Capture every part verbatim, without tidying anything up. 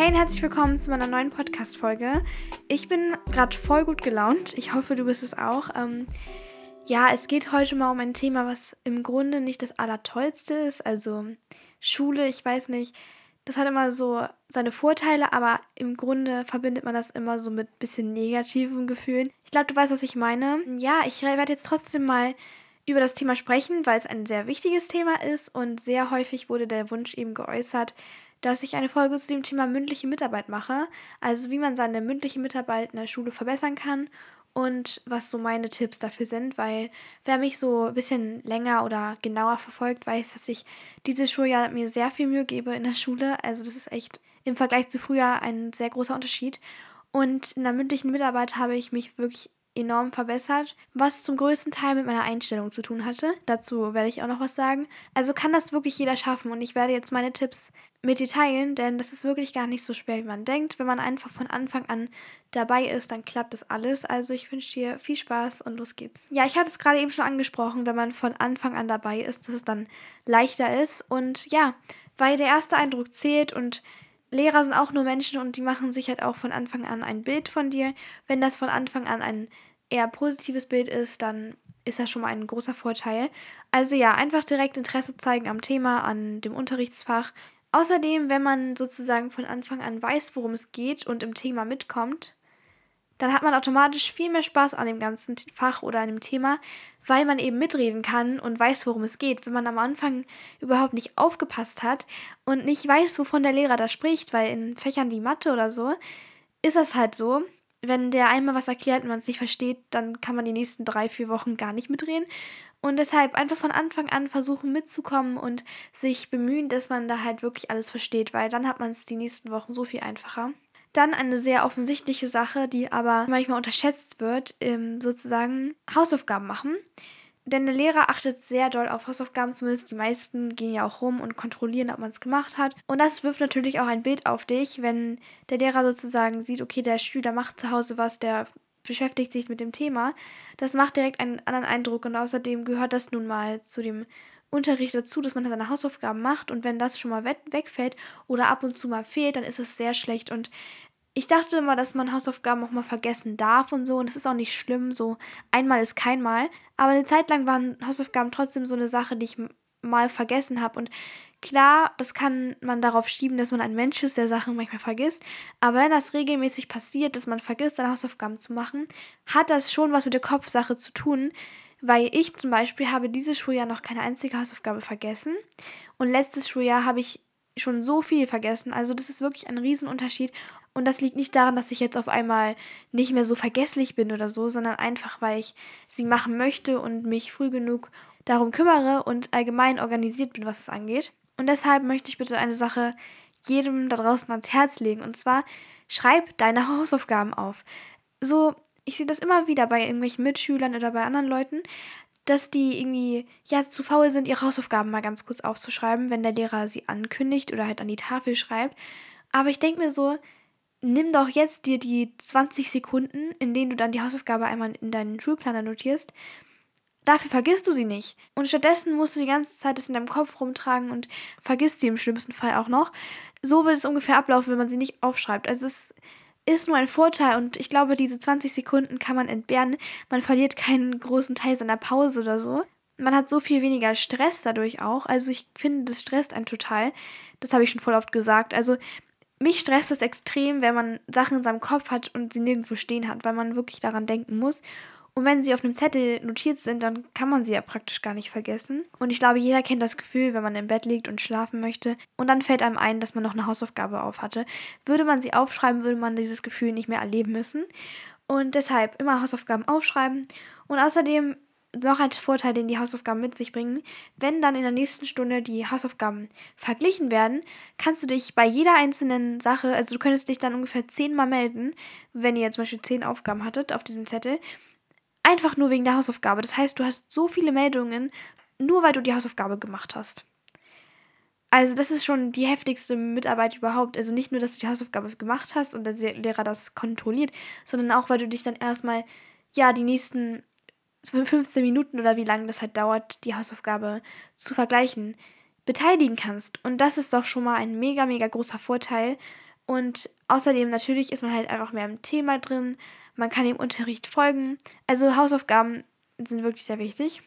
Hey und herzlich willkommen zu meiner neuen Podcast-Folge. Ich bin gerade voll gut gelaunt. Ich hoffe, du bist es auch. Ähm, ja, es geht heute mal um ein Thema, was im Grunde nicht das Allertollste ist. Also Schule, ich weiß nicht. Das hat immer so seine Vorteile, aber im Grunde verbindet man das immer so mit ein bisschen negativen Gefühlen. Ich glaube, du weißt, was ich meine. Ja, ich werde jetzt trotzdem mal über das Thema sprechen, weil es ein sehr wichtiges Thema ist und sehr häufig wurde der Wunsch eben geäußert, dass ich eine Folge zu dem Thema mündliche Mitarbeit mache, also wie man seine mündliche Mitarbeit in der Schule verbessern kann und was so meine Tipps dafür sind, weil wer mich so ein bisschen länger oder genauer verfolgt, weiß, dass ich dieses Schuljahr mir sehr viel Mühe gebe in der Schule, also das ist echt im Vergleich zu früher ein sehr großer Unterschied und in der mündlichen Mitarbeit habe ich mich wirklich enorm verbessert, was zum größten Teil mit meiner Einstellung zu tun hatte. Dazu werde ich auch noch was sagen. Also kann das wirklich jeder schaffen und ich werde jetzt meine Tipps mit dir teilen, denn das ist wirklich gar nicht so schwer, wie man denkt. Wenn man einfach von Anfang an dabei ist, dann klappt das alles. Also ich wünsche dir viel Spaß und los geht's. Ja, ich hatte es gerade eben schon angesprochen, wenn man von Anfang an dabei ist, dass es dann leichter ist und ja, weil der erste Eindruck zählt und Lehrer sind auch nur Menschen und die machen sich halt auch von Anfang an ein Bild von dir. Wenn das von Anfang an ein eher positives Bild ist, dann ist das schon mal ein großer Vorteil. Also ja, einfach direkt Interesse zeigen am Thema, an dem Unterrichtsfach. Außerdem, wenn man sozusagen von Anfang an weiß, worum es geht und im Thema mitkommt, dann hat man automatisch viel mehr Spaß an dem ganzen Fach oder an dem Thema, weil man eben mitreden kann und weiß, worum es geht. Wenn man am Anfang überhaupt nicht aufgepasst hat und nicht weiß, wovon der Lehrer da spricht, weil in Fächern wie Mathe oder so ist das halt so, wenn der einmal was erklärt und man es nicht versteht, dann kann man die nächsten drei, vier Wochen gar nicht mitreden. Und deshalb einfach von Anfang an versuchen mitzukommen und sich bemühen, dass man da halt wirklich alles versteht, weil dann hat man es die nächsten Wochen so viel einfacher. Dann eine sehr offensichtliche Sache, die aber manchmal unterschätzt wird, sozusagen Hausaufgaben machen. Denn der Lehrer achtet sehr doll auf Hausaufgaben, zumindest die meisten gehen ja auch rum und kontrollieren, ob man es gemacht hat. Und das wirft natürlich auch ein Bild auf dich, wenn der Lehrer sozusagen sieht, okay, der Schüler macht zu Hause was, der beschäftigt sich mit dem Thema. Das macht direkt einen anderen Eindruck und außerdem gehört das nun mal zu dem Unterricht dazu, dass man seine Hausaufgaben macht und wenn das schon mal wegfällt oder ab und zu mal fehlt, dann ist es sehr schlecht und ich dachte immer, dass man Hausaufgaben auch mal vergessen darf und so und es ist auch nicht schlimm, so einmal ist kein Mal, aber eine Zeit lang waren Hausaufgaben trotzdem so eine Sache, die ich mal vergessen habe und klar, das kann man darauf schieben, dass man ein Mensch ist, der Sachen manchmal vergisst, aber wenn das regelmäßig passiert, dass man vergisst, seine Hausaufgaben zu machen, hat das schon was mit der Kopfsache zu tun, weil ich zum Beispiel habe dieses Schuljahr noch keine einzige Hausaufgabe vergessen und letztes Schuljahr habe ich schon so viel vergessen, also das ist wirklich ein Riesenunterschied und das liegt nicht daran, dass ich jetzt auf einmal nicht mehr so vergesslich bin oder so, sondern einfach, weil ich sie machen möchte und mich früh genug darum kümmere und allgemein organisiert bin, was es angeht. Und deshalb möchte ich bitte eine Sache jedem da draußen ans Herz legen und zwar, schreib deine Hausaufgaben auf. So, ich sehe das immer wieder bei irgendwelchen Mitschülern oder bei anderen Leuten, dass die irgendwie ja zu faul sind, ihre Hausaufgaben mal ganz kurz aufzuschreiben, wenn der Lehrer sie ankündigt oder halt an die Tafel schreibt. Aber ich denke mir so, nimm doch jetzt dir die zwanzig Sekunden, in denen du dann die Hausaufgabe einmal in deinen Schulplaner notierst. Dafür vergisst du sie nicht. Und stattdessen musst du die ganze Zeit das in deinem Kopf rumtragen und vergisst sie im schlimmsten Fall auch noch. So wird es ungefähr ablaufen, wenn man sie nicht aufschreibt. Also es ist nur ein Vorteil und ich glaube, diese zwanzig Sekunden kann man entbehren. Man verliert keinen großen Teil seiner Pause oder so. Man hat so viel weniger Stress dadurch auch. Also ich finde, das stresst einen total. Das habe ich schon voll oft gesagt. Also mich stresst das extrem, wenn man Sachen in seinem Kopf hat und sie nirgendwo stehen hat, weil man wirklich daran denken muss. Und wenn sie auf einem Zettel notiert sind, dann kann man sie ja praktisch gar nicht vergessen. Und ich glaube, jeder kennt das Gefühl, wenn man im Bett liegt und schlafen möchte und dann fällt einem ein, dass man noch eine Hausaufgabe auf hatte. Würde man sie aufschreiben, würde man dieses Gefühl nicht mehr erleben müssen. Und deshalb immer Hausaufgaben aufschreiben. Und außerdem noch ein Vorteil, den die Hausaufgaben mit sich bringen. Wenn dann in der nächsten Stunde die Hausaufgaben verglichen werden, kannst du dich bei jeder einzelnen Sache, also du könntest dich dann ungefähr zehnmal melden, wenn ihr zum Beispiel zehn Aufgaben hattet auf diesem Zettel, einfach nur wegen der Hausaufgabe. Das heißt, du hast so viele Meldungen, nur weil du die Hausaufgabe gemacht hast. Also das ist schon die heftigste Mitarbeit überhaupt. Also nicht nur, dass du die Hausaufgabe gemacht hast und der Lehrer das kontrolliert, sondern auch, weil du dich dann erstmal, ja, die nächsten fünfzehn Minuten oder wie lange das halt dauert, die Hausaufgabe zu vergleichen, beteiligen kannst. Und das ist doch schon mal ein mega, mega großer Vorteil. Und außerdem natürlich ist man halt einfach mehr im Thema drin. Man kann dem Unterricht folgen. Also Hausaufgaben sind wirklich sehr wichtig.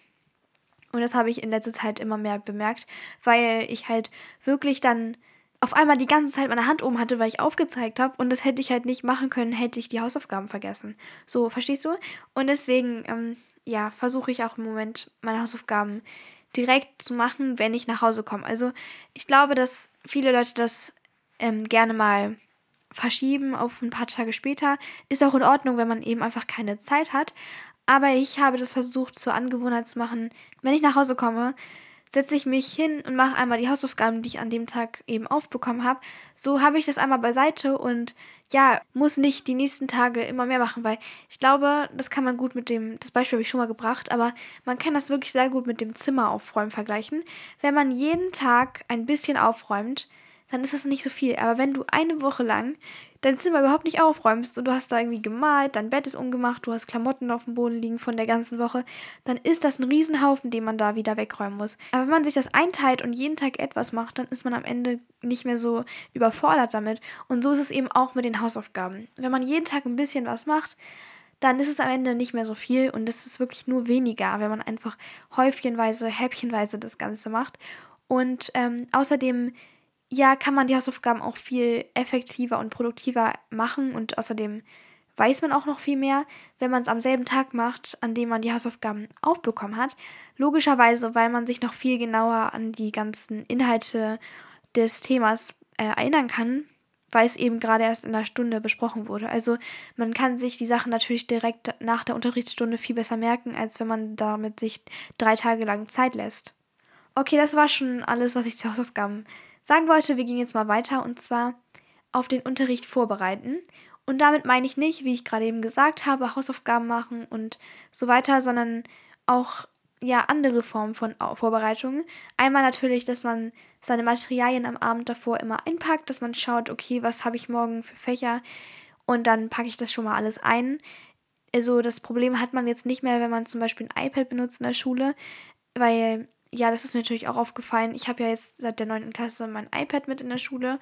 Und das habe ich in letzter Zeit immer mehr bemerkt, weil ich halt wirklich dann auf einmal die ganze Zeit meine Hand oben hatte, weil ich aufgezeigt habe. Und das hätte ich halt nicht machen können, hätte ich die Hausaufgaben vergessen. So, verstehst du? Und deswegen, ähm, ja, versuche ich auch im Moment meine Hausaufgaben direkt zu machen, wenn ich nach Hause komme. Also ich glaube, dass viele Leute das ähm, gerne mal verschieben auf ein paar Tage später. Ist auch in Ordnung, wenn man eben einfach keine Zeit hat. Aber ich habe das versucht zur Angewohnheit zu machen. Wenn ich nach Hause komme, setze ich mich hin und mache einmal die Hausaufgaben, die ich an dem Tag eben aufbekommen habe. So habe ich das einmal beiseite und ja, muss nicht die nächsten Tage immer mehr machen, weil ich glaube, das kann man gut mit dem, das Beispiel habe ich schon mal gebracht, aber man kann das wirklich sehr gut mit dem Zimmer aufräumen vergleichen. Wenn man jeden Tag ein bisschen aufräumt, dann ist das nicht so viel. Aber wenn du eine Woche lang dein Zimmer überhaupt nicht aufräumst und du hast da irgendwie gemalt, dein Bett ist ungemacht, du hast Klamotten auf dem Boden liegen von der ganzen Woche, dann ist das ein Riesenhaufen, den man da wieder wegräumen muss. Aber wenn man sich das einteilt und jeden Tag etwas macht, dann ist man am Ende nicht mehr so überfordert damit. Und so ist es eben auch mit den Hausaufgaben. Wenn man jeden Tag ein bisschen was macht, dann ist es am Ende nicht mehr so viel und es ist wirklich nur weniger, wenn man einfach häufchenweise, häppchenweise das Ganze macht. Und ähm, außerdem ja, kann man die Hausaufgaben auch viel effektiver und produktiver machen und außerdem weiß man auch noch viel mehr, wenn man es am selben Tag macht, an dem man die Hausaufgaben aufbekommen hat. Logischerweise, weil man sich noch viel genauer an die ganzen Inhalte des Themas äh, erinnern kann, weil es eben gerade erst in einer Stunde besprochen wurde. Also man kann sich die Sachen natürlich direkt nach der Unterrichtsstunde viel besser merken, als wenn man damit sich drei Tage lang Zeit lässt. Okay, das war schon alles, was ich zu Hausaufgaben sagen wollte. Wir gehen jetzt mal weiter und zwar auf den Unterricht vorbereiten. Und damit meine ich nicht, wie ich gerade eben gesagt habe, Hausaufgaben machen und so weiter, sondern auch ja andere Formen von Vorbereitungen. Einmal natürlich, dass man seine Materialien am Abend davor immer einpackt, dass man schaut, okay, was habe ich morgen für Fächer und dann packe ich das schon mal alles ein. Also das Problem hat man jetzt nicht mehr, wenn man zum Beispiel ein iPad benutzt in der Schule, weil ja, das ist mir natürlich auch aufgefallen. Ich habe ja jetzt seit der neunten Klasse mein iPad mit in der Schule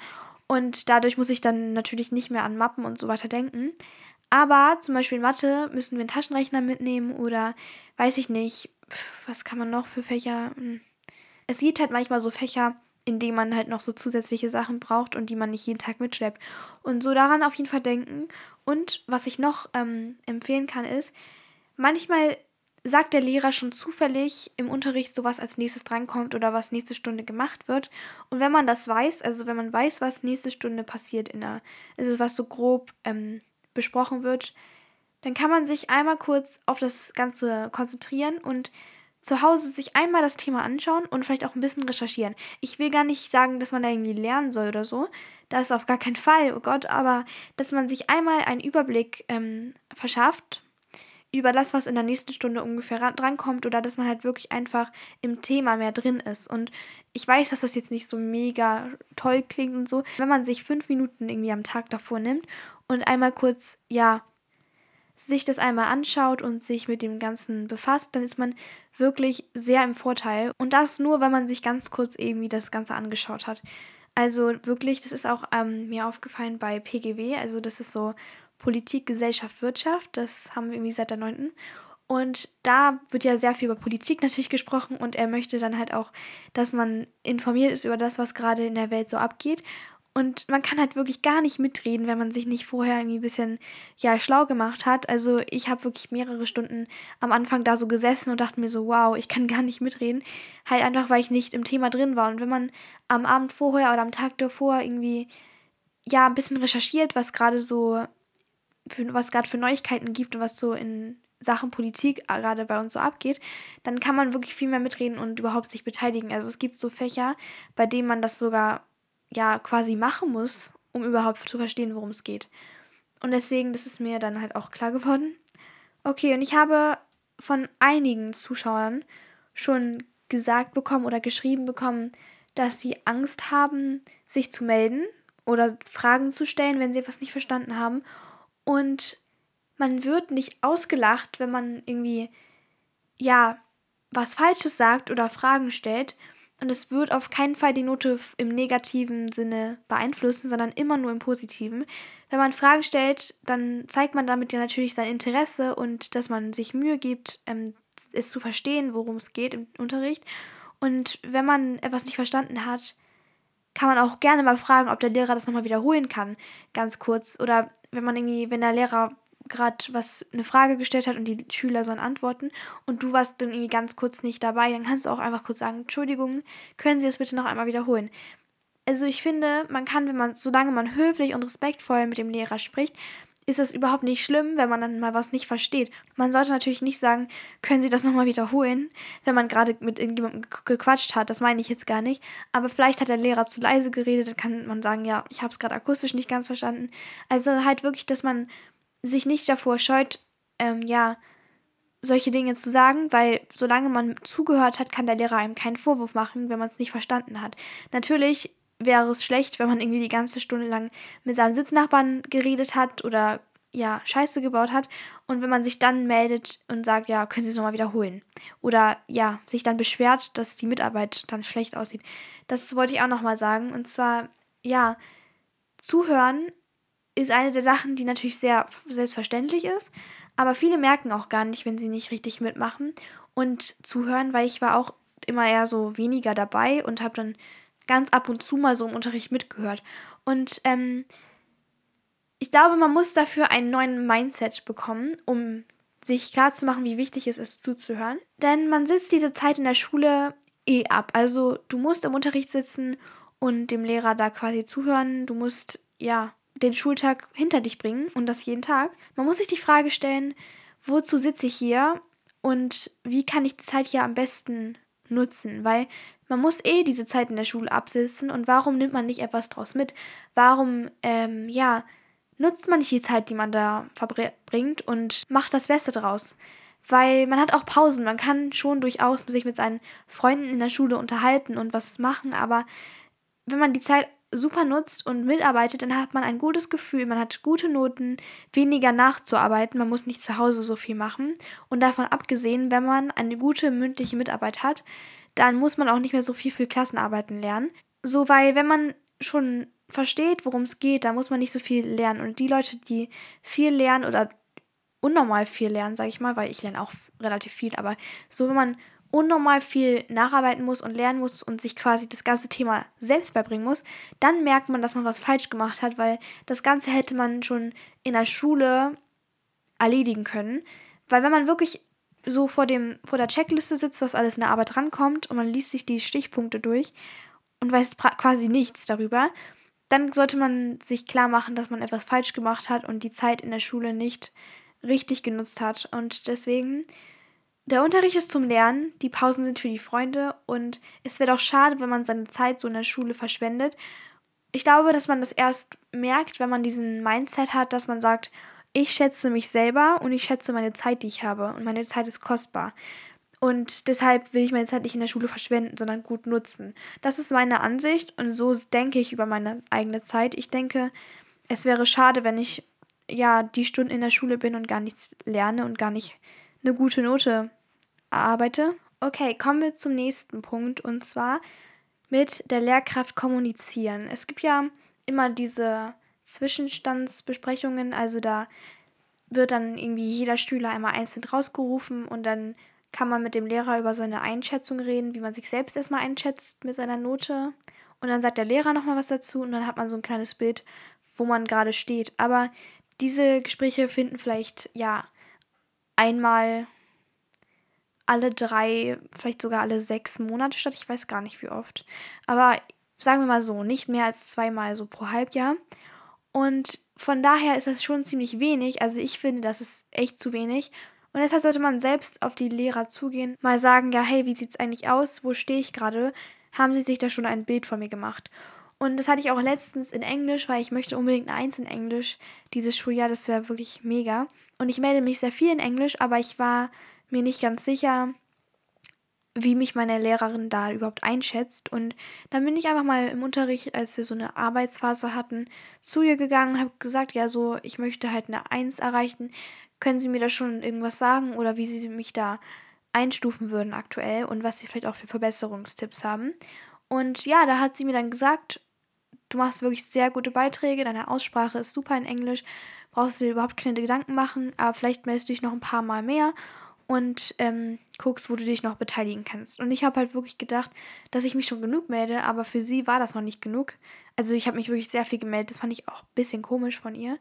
und dadurch muss ich dann natürlich nicht mehr an Mappen und so weiter denken. Aber zum Beispiel in Mathe müssen wir einen Taschenrechner mitnehmen oder weiß ich nicht, was kann man noch für Fächer? Es gibt halt manchmal so Fächer, in denen man halt noch so zusätzliche Sachen braucht und die man nicht jeden Tag mitschleppt. Und so daran auf jeden Fall denken. Und was ich noch ähm, empfehlen kann ist, manchmal sagt der Lehrer schon zufällig im Unterricht so, was als nächstes drankommt oder was nächste Stunde gemacht wird. Und wenn man das weiß, also wenn man weiß, was nächste Stunde passiert, in der, also was so grob ähm, besprochen wird, dann kann man sich einmal kurz auf das Ganze konzentrieren und zu Hause sich einmal das Thema anschauen und vielleicht auch ein bisschen recherchieren. Ich will gar nicht sagen, dass man da irgendwie lernen soll oder so. Das auf gar keinen Fall, oh Gott, aber dass man sich einmal einen Überblick ähm, verschafft über das, was in der nächsten Stunde ungefähr drankommt oder dass man halt wirklich einfach im Thema mehr drin ist. Und ich weiß, dass das jetzt nicht so mega toll klingt und so, wenn man sich fünf Minuten irgendwie am Tag davor nimmt und einmal kurz, ja, sich das einmal anschaut und sich mit dem Ganzen befasst, dann ist man wirklich sehr im Vorteil. Und das nur, weil man sich ganz kurz irgendwie das Ganze angeschaut hat. Also wirklich, das ist auch ähm, mir aufgefallen bei P G W, also das ist so Politik, Gesellschaft, Wirtschaft, das haben wir irgendwie seit der neunten Und da wird ja sehr viel über Politik natürlich gesprochen und er möchte dann halt auch, dass man informiert ist über das, was gerade in der Welt so abgeht. Und man kann halt wirklich gar nicht mitreden, wenn man sich nicht vorher irgendwie ein bisschen, ja, schlau gemacht hat. Also ich habe wirklich mehrere Stunden am Anfang da so gesessen und dachte mir so, wow, ich kann gar nicht mitreden. Halt einfach, weil ich nicht im Thema drin war. Und wenn man am Abend vorher oder am Tag davor irgendwie, ja, ein bisschen recherchiert, was gerade so Für, was gerade für Neuigkeiten gibt und was so in Sachen Politik gerade bei uns so abgeht, dann kann man wirklich viel mehr mitreden und überhaupt sich beteiligen. Also es gibt so Fächer, bei denen man das sogar ja quasi machen muss, um überhaupt zu verstehen, worum es geht. Und deswegen, das ist mir dann halt auch klar geworden. Okay, und ich habe von einigen Zuschauern schon gesagt bekommen oder geschrieben bekommen, dass sie Angst haben, sich zu melden oder Fragen zu stellen, wenn sie etwas nicht verstanden haben. Und man wird nicht ausgelacht, wenn man irgendwie, ja, was Falsches sagt oder Fragen stellt, Und es wird auf keinen Fall die Note im negativen Sinne beeinflussen, sondern immer nur im positiven. Wenn man Fragen stellt, dann zeigt man damit ja natürlich sein Interesse und dass man sich Mühe gibt, ähm, es zu verstehen, worum es geht im Unterricht. Und wenn man etwas nicht verstanden hat, kann man auch gerne mal fragen, ob der Lehrer das nochmal wiederholen kann, ganz kurz. Oder wenn man irgendwie, wenn der Lehrer gerade was eine Frage gestellt hat und die Schüler sollen antworten und du warst dann irgendwie ganz kurz nicht dabei, dann kannst du auch einfach kurz sagen, Entschuldigung, können Sie das bitte noch einmal wiederholen? Also ich finde, man kann, wenn man, solange man höflich und respektvoll mit dem Lehrer spricht, ist das überhaupt nicht schlimm, wenn man dann mal was nicht versteht. Man sollte natürlich nicht sagen, können Sie das nochmal wiederholen, wenn man gerade mit irgendjemandem gequatscht hat, das meine ich jetzt gar nicht, aber vielleicht hat der Lehrer zu leise geredet, dann kann man sagen, ja, ich habe es gerade akustisch nicht ganz verstanden. Also halt wirklich, dass man sich nicht davor scheut, ähm, ja, solche Dinge zu sagen, weil solange man zugehört hat, kann der Lehrer einem keinen Vorwurf machen, wenn man es nicht verstanden hat. Natürlich wäre es schlecht, wenn man irgendwie die ganze Stunde lang mit seinem Sitznachbarn geredet hat oder, ja, Scheiße gebaut hat und wenn man sich dann meldet und sagt, ja, können Sie es nochmal wiederholen oder, ja, sich dann beschwert, dass die Mitarbeit dann schlecht aussieht. Das wollte ich auch nochmal sagen und zwar, ja, zuhören ist eine der Sachen, die natürlich sehr selbstverständlich ist, aber viele merken auch gar nicht, wenn sie nicht richtig mitmachen und zuhören, weil ich war auch immer eher so weniger dabei und habe dann ganz ab und zu mal so im Unterricht mitgehört. Und ähm, ich glaube, man muss dafür einen neuen Mindset bekommen, um sich klarzumachen, wie wichtig es ist, zuzuhören. Denn man sitzt diese Zeit in der Schule eh ab. Also du musst im Unterricht sitzen und dem Lehrer da quasi zuhören. Du musst, ja, den Schultag hinter dich bringen und das jeden Tag. Man muss sich die Frage stellen, wozu sitze ich hier und wie kann ich die Zeit hier am besten nutzen? Weil man muss eh diese Zeit in der Schule absitzen und warum nimmt man nicht etwas draus mit? Warum, ähm, ja, nutzt man nicht die Zeit, die man da verbringt und macht das Beste draus? Weil man hat auch Pausen, man kann schon durchaus sich mit seinen Freunden in der Schule unterhalten und was machen, aber wenn man die Zeit super nutzt und mitarbeitet, dann hat man ein gutes Gefühl, man hat gute Noten, weniger nachzuarbeiten, man muss nicht zu Hause so viel machen und davon abgesehen, wenn man eine gute mündliche Mitarbeit hat, dann muss man auch nicht mehr so viel für Klassenarbeiten lernen, so weil wenn man schon versteht, worum es geht, dann muss man nicht so viel lernen und die Leute, die viel lernen oder unnormal viel lernen, sage ich mal, weil ich lerne auch relativ viel, aber so wenn man unnormal viel nacharbeiten muss und lernen muss und sich quasi das ganze Thema selbst beibringen muss, dann merkt man, dass man was falsch gemacht hat, weil das Ganze hätte man schon in der Schule erledigen können. Weil wenn man wirklich so vor dem vor der Checkliste sitzt, was alles in der Arbeit rankommt und man liest sich die Stichpunkte durch und weiß pra- quasi nichts darüber, dann sollte man sich klar machen, dass man etwas falsch gemacht hat und die Zeit in der Schule nicht richtig genutzt hat. Und deswegen, der Unterricht ist zum Lernen, die Pausen sind für die Freunde und es wäre doch schade, wenn man seine Zeit so in der Schule verschwendet. Ich glaube, dass man das erst merkt, wenn man diesen Mindset hat, dass man sagt, ich schätze mich selber und ich schätze meine Zeit, die ich habe und meine Zeit ist kostbar. Und deshalb will ich meine Zeit nicht in der Schule verschwenden, sondern gut nutzen. Das ist meine Ansicht und so denke ich über meine eigene Zeit. Ich denke, es wäre schade, wenn ich ja die Stunden in der Schule bin und gar nichts lerne und gar nicht eine gute Note erarbeite. Okay, kommen wir zum nächsten Punkt und zwar mit der Lehrkraft kommunizieren. Es gibt ja immer diese Zwischenstandsbesprechungen, also da wird dann irgendwie jeder Schüler einmal einzeln rausgerufen und dann kann man mit dem Lehrer über seine Einschätzung reden, wie man sich selbst erstmal einschätzt mit seiner Note und dann sagt der Lehrer nochmal was dazu und dann hat man so ein kleines Bild, wo man gerade steht. Aber diese Gespräche finden vielleicht, ja, einmal alle drei, vielleicht sogar alle sechs Monate statt. Ich weiß gar nicht, wie oft. Aber sagen wir mal so, nicht mehr als zweimal so pro Halbjahr. Und von daher ist das schon ziemlich wenig. Also ich finde, das ist echt zu wenig. Und deshalb sollte man selbst auf die Lehrer zugehen. Mal sagen, ja, hey, wie sieht es eigentlich aus? Wo stehe ich gerade? Haben sie sich da schon ein Bild von mir gemacht? Und das hatte ich auch letztens in Englisch, weil ich möchte unbedingt eine Eins in Englisch dieses Schuljahr. Das wäre wirklich mega. Und ich melde mich sehr viel in Englisch, aber ich war mir nicht ganz sicher, wie mich meine Lehrerin da überhaupt einschätzt. Und dann bin ich einfach mal im Unterricht, als wir so eine Arbeitsphase hatten, zu ihr gegangen und habe gesagt, ja so, ich möchte halt eine Eins erreichen. Können Sie mir da schon irgendwas sagen oder wie Sie mich da einstufen würden aktuell und was wir vielleicht auch für Verbesserungstipps haben. Und ja, da hat sie mir dann gesagt, du machst wirklich sehr gute Beiträge, deine Aussprache ist super in Englisch, brauchst du dir überhaupt keine Gedanken machen, aber vielleicht meldest du dich noch ein paar Mal mehr und ähm, guckst, wo du dich noch beteiligen kannst. Und ich habe halt wirklich gedacht, dass ich mich schon genug melde, aber für sie war das noch nicht genug. Also ich habe mich wirklich sehr viel gemeldet, das fand ich auch ein bisschen komisch von ihr.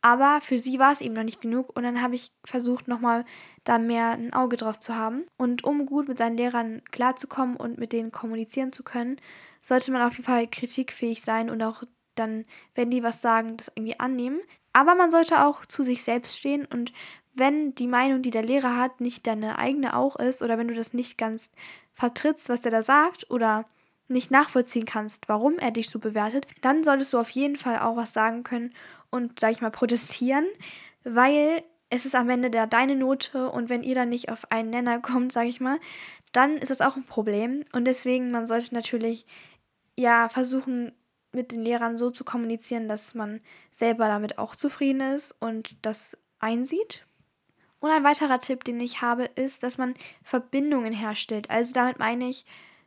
Aber für sie war es eben noch nicht genug und dann habe ich versucht, nochmal da mehr ein Auge drauf zu haben. Und um gut mit seinen Lehrern klarzukommen und mit denen kommunizieren zu können, sollte man auf jeden Fall kritikfähig sein und auch dann, wenn die was sagen, das irgendwie annehmen. Aber man sollte auch zu sich selbst stehen und wenn die Meinung, die der Lehrer hat, nicht deine eigene auch ist oder wenn du das nicht ganz vertrittst, was er da sagt oder nicht nachvollziehen kannst, warum er dich so bewertet, dann solltest du auf jeden Fall auch was sagen können und, sag ich mal, protestieren, weil es ist am Ende der deine Note und wenn ihr dann nicht auf einen Nenner kommt, sag ich mal, dann ist das auch ein Problem und deswegen, man sollte natürlich ja versuchen, mit den Lehrern so zu kommunizieren, dass man selber damit auch zufrieden ist und das einsieht. Und ein weiterer Tipp, den ich habe, ist, dass man Verbindungen herstellt. Also damit meine ich,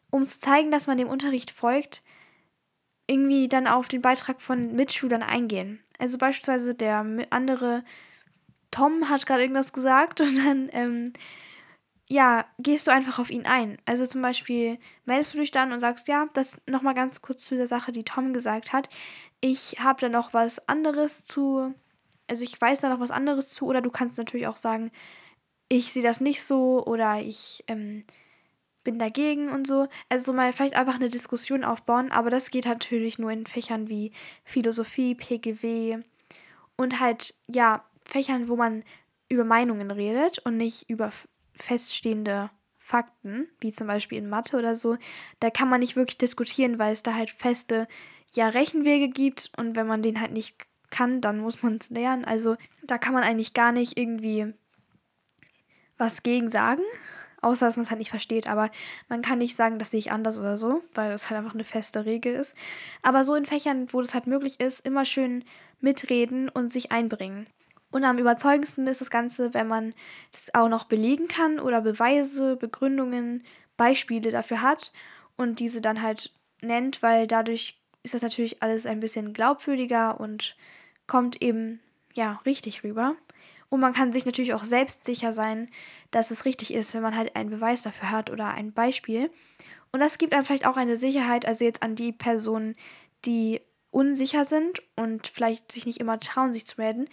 um zu zeigen, dass man dem Unterricht folgt, irgendwie dann auf den Beitrag von Mitschülern eingehen. Also beispielsweise der andere Tom hat gerade irgendwas gesagt und dann ähm, ja, gehst du einfach auf ihn ein. Also zum Beispiel meldest du dich dann und sagst, ja, das nochmal ganz kurz zu der Sache, die Tom gesagt hat. Ich habe da noch was anderes zu... Also ich weiß da noch was anderes zu oder du kannst natürlich auch sagen, ich sehe das nicht so oder ich ähm, bin dagegen und so. Also so mal vielleicht einfach eine Diskussion aufbauen, aber das geht natürlich nur in Fächern wie Philosophie, P G W und halt, ja, Fächern, wo man über Meinungen redet und nicht über feststehende Fakten, wie zum Beispiel in Mathe oder so. Da kann man nicht wirklich diskutieren, weil es da halt feste, ja, Rechenwege gibt und wenn man den halt nicht kann, dann muss man es lernen. Also da kann man eigentlich gar nicht irgendwie was gegen sagen, außer dass man es halt nicht versteht. Aber man kann nicht sagen, das sehe ich anders oder so, weil das halt einfach eine feste Regel ist. Aber so in Fächern, wo das halt möglich ist, immer schön mitreden und sich einbringen. Und am überzeugendsten ist das Ganze, wenn man das auch noch belegen kann oder Beweise, Begründungen, Beispiele dafür hat und diese dann halt nennt, weil dadurch ist das natürlich alles ein bisschen glaubwürdiger und kommt eben, ja, richtig rüber. Und man kann sich natürlich auch selbst sicher sein, dass es richtig ist, wenn man halt einen Beweis dafür hat oder ein Beispiel. Und das gibt einem vielleicht auch eine Sicherheit, also jetzt an die Personen, die unsicher sind und vielleicht sich nicht immer trauen, sich zu melden.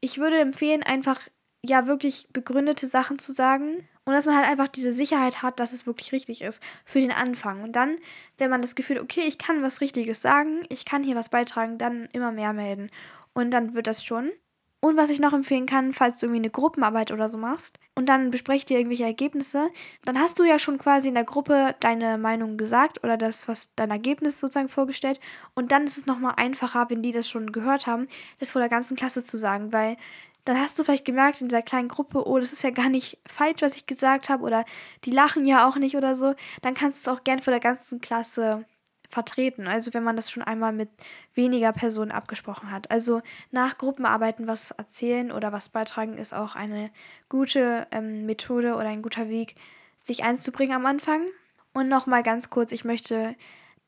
Ich würde empfehlen, einfach, ja, wirklich begründete Sachen zu sagen und dass man halt einfach diese Sicherheit hat, dass es wirklich richtig ist für den Anfang. Und dann, wenn man das Gefühl, okay, ich kann was Richtiges sagen, ich kann hier was beitragen, dann immer mehr melden. Und dann wird das schon. Und was ich noch empfehlen kann, falls du irgendwie eine Gruppenarbeit oder so machst und dann besprecht ihr irgendwelche Ergebnisse, dann hast du ja schon quasi in der Gruppe deine Meinung gesagt oder das, was dein Ergebnis sozusagen vorgestellt und dann ist es nochmal einfacher, wenn die das schon gehört haben, das vor der ganzen Klasse zu sagen, weil dann hast du vielleicht gemerkt in dieser kleinen Gruppe, oh, das ist ja gar nicht falsch, was ich gesagt habe oder die lachen ja auch nicht oder so, dann kannst du es auch gern vor der ganzen Klasse vertreten, also wenn man das schon einmal mit weniger Personen abgesprochen hat. Also nach Gruppenarbeiten was erzählen oder was beitragen ist auch eine gute ähm, Methode oder ein guter Weg, sich einzubringen am Anfang. Und nochmal ganz kurz, ich möchte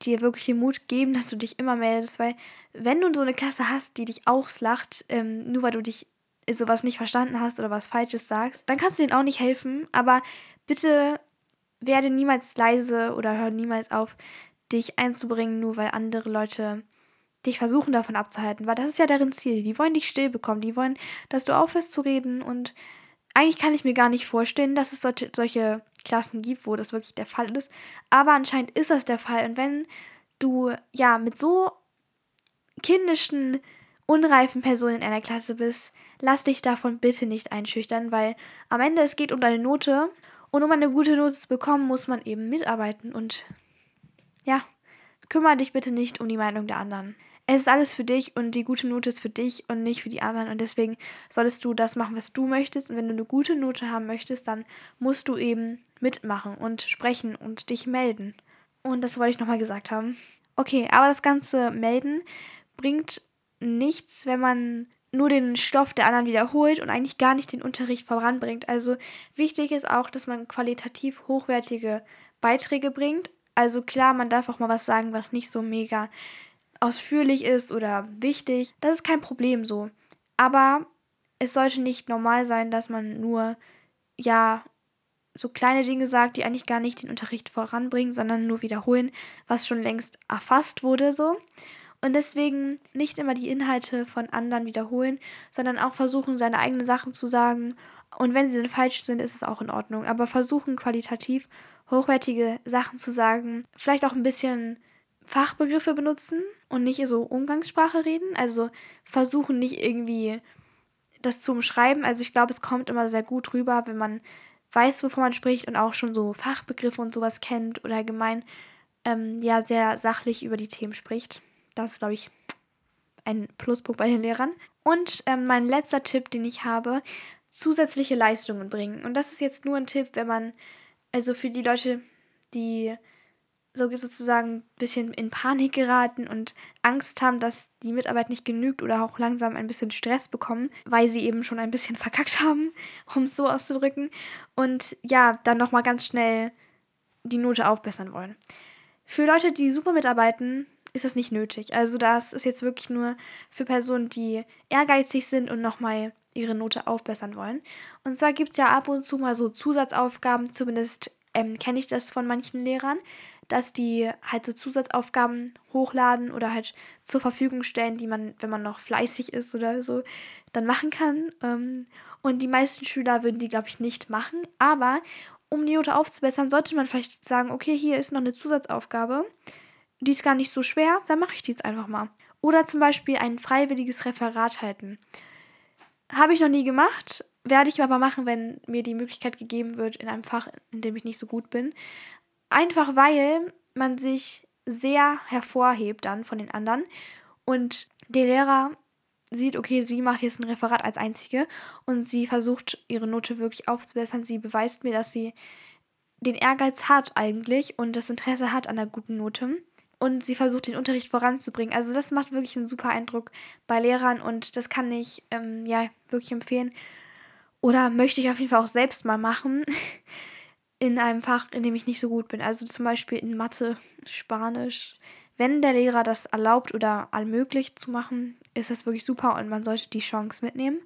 dir wirklich den Mut geben, dass du dich immer meldest, weil wenn du so eine Klasse hast, die dich auslacht, ähm, nur weil du dich sowas nicht verstanden hast oder was Falsches sagst, dann kannst du denen auch nicht helfen, aber bitte werde niemals leise oder hör niemals auf, dich einzubringen, nur weil andere Leute dich versuchen, davon abzuhalten. Weil das ist ja deren Ziel. Die wollen dich still bekommen. Die wollen, dass du aufhörst zu reden. Und eigentlich kann ich mir gar nicht vorstellen, dass es solche, solche Klassen gibt, wo das wirklich der Fall ist. Aber anscheinend ist das der Fall. Und wenn du ja mit so kindischen, unreifen Personen in einer Klasse bist, lass dich davon bitte nicht einschüchtern, weil am Ende es geht um deine Note. Und um eine gute Note zu bekommen, muss man eben mitarbeiten und ja, kümmere dich bitte nicht um die Meinung der anderen. Es ist alles für dich und die gute Note ist für dich und nicht für die anderen. Und deswegen solltest du das machen, was du möchtest. Und wenn du eine gute Note haben möchtest, dann musst du eben mitmachen und sprechen und dich melden. Und das wollte ich nochmal gesagt haben. Okay, aber das ganze Melden bringt nichts, wenn man nur den Stoff der anderen wiederholt und eigentlich gar nicht den Unterricht voranbringt. Also wichtig ist auch, dass man qualitativ hochwertige Beiträge bringt. Also klar, man darf auch mal was sagen, was nicht so mega ausführlich ist oder wichtig. Das ist kein Problem so. Aber es sollte nicht normal sein, dass man nur, ja, so kleine Dinge sagt, die eigentlich gar nicht den Unterricht voranbringen, sondern nur wiederholen, was schon längst erfasst wurde so. Und deswegen nicht immer die Inhalte von anderen wiederholen, sondern auch versuchen, seine eigenen Sachen zu sagen. Und wenn sie dann falsch sind, ist es auch in Ordnung. Aber versuchen, qualitativ hochwertige Sachen zu sagen. Vielleicht auch ein bisschen Fachbegriffe benutzen und nicht so Umgangssprache reden. Also versuchen nicht irgendwie das zu umschreiben. Also ich glaube, es kommt immer sehr gut rüber, wenn man weiß, wovon man spricht und auch schon so Fachbegriffe und sowas kennt oder allgemein ähm, ja, sehr sachlich über die Themen spricht. Das ist, glaube ich, ein Pluspunkt bei den Lehrern. Und ähm, mein letzter Tipp, den ich habe, zusätzliche Leistungen bringen. Und das ist jetzt nur ein Tipp, wenn man, also für die Leute, die so sozusagen ein bisschen in Panik geraten und Angst haben, dass die Mitarbeit nicht genügt oder auch langsam ein bisschen Stress bekommen, weil sie eben schon ein bisschen verkackt haben, um es so auszudrücken. Und ja, dann nochmal ganz schnell die Note aufbessern wollen. Für Leute, die super mitarbeiten, ist das nicht nötig. Also das ist jetzt wirklich nur für Personen, die ehrgeizig sind und nochmal ihre Note aufbessern wollen. Und zwar gibt es ja ab und zu mal so Zusatzaufgaben, zumindest ähm, kenne ich das von manchen Lehrern, dass die halt so Zusatzaufgaben hochladen oder halt zur Verfügung stellen, die man, wenn man noch fleißig ist oder so, dann machen kann. Ähm, und die meisten Schüler würden die, glaube ich, nicht machen. Aber um die Note aufzubessern, sollte man vielleicht sagen, okay, hier ist noch eine Zusatzaufgabe, die ist gar nicht so schwer, dann mache ich die jetzt einfach mal. Oder zum Beispiel ein freiwilliges Referat halten. Habe ich noch nie gemacht, werde ich aber machen, wenn mir die Möglichkeit gegeben wird in einem Fach, in dem ich nicht so gut bin. Einfach weil man sich sehr hervorhebt dann von den anderen und der Lehrer sieht, okay, sie macht jetzt ein Referat als Einzige und sie versucht, ihre Note wirklich aufzubessern. Sie beweist mir, dass sie den Ehrgeiz hat eigentlich und das Interesse hat an einer guten Note. Und sie versucht, den Unterricht voranzubringen. Also das macht wirklich einen super Eindruck bei Lehrern und das kann ich ähm, ja wirklich empfehlen. Oder möchte ich auf jeden Fall auch selbst mal machen in einem Fach, in dem ich nicht so gut bin. Also zum Beispiel in Mathe, Spanisch. Wenn der Lehrer das erlaubt oder allmöglich zu machen, ist das wirklich super und man sollte die Chance mitnehmen.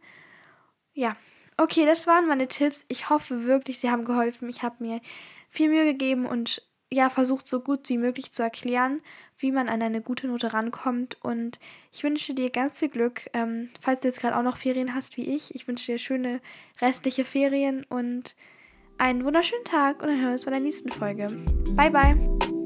Ja, okay, das waren meine Tipps. Ich hoffe wirklich, sie haben geholfen. Ich habe mir viel Mühe gegeben und ja, versucht so gut wie möglich zu erklären, wie man an eine gute Note rankommt. Und ich wünsche dir ganz viel Glück, ähm, falls du jetzt gerade auch noch Ferien hast wie ich. Ich wünsche dir schöne restliche Ferien und einen wunderschönen Tag und dann hören wir uns bei der nächsten Folge. Bye, bye!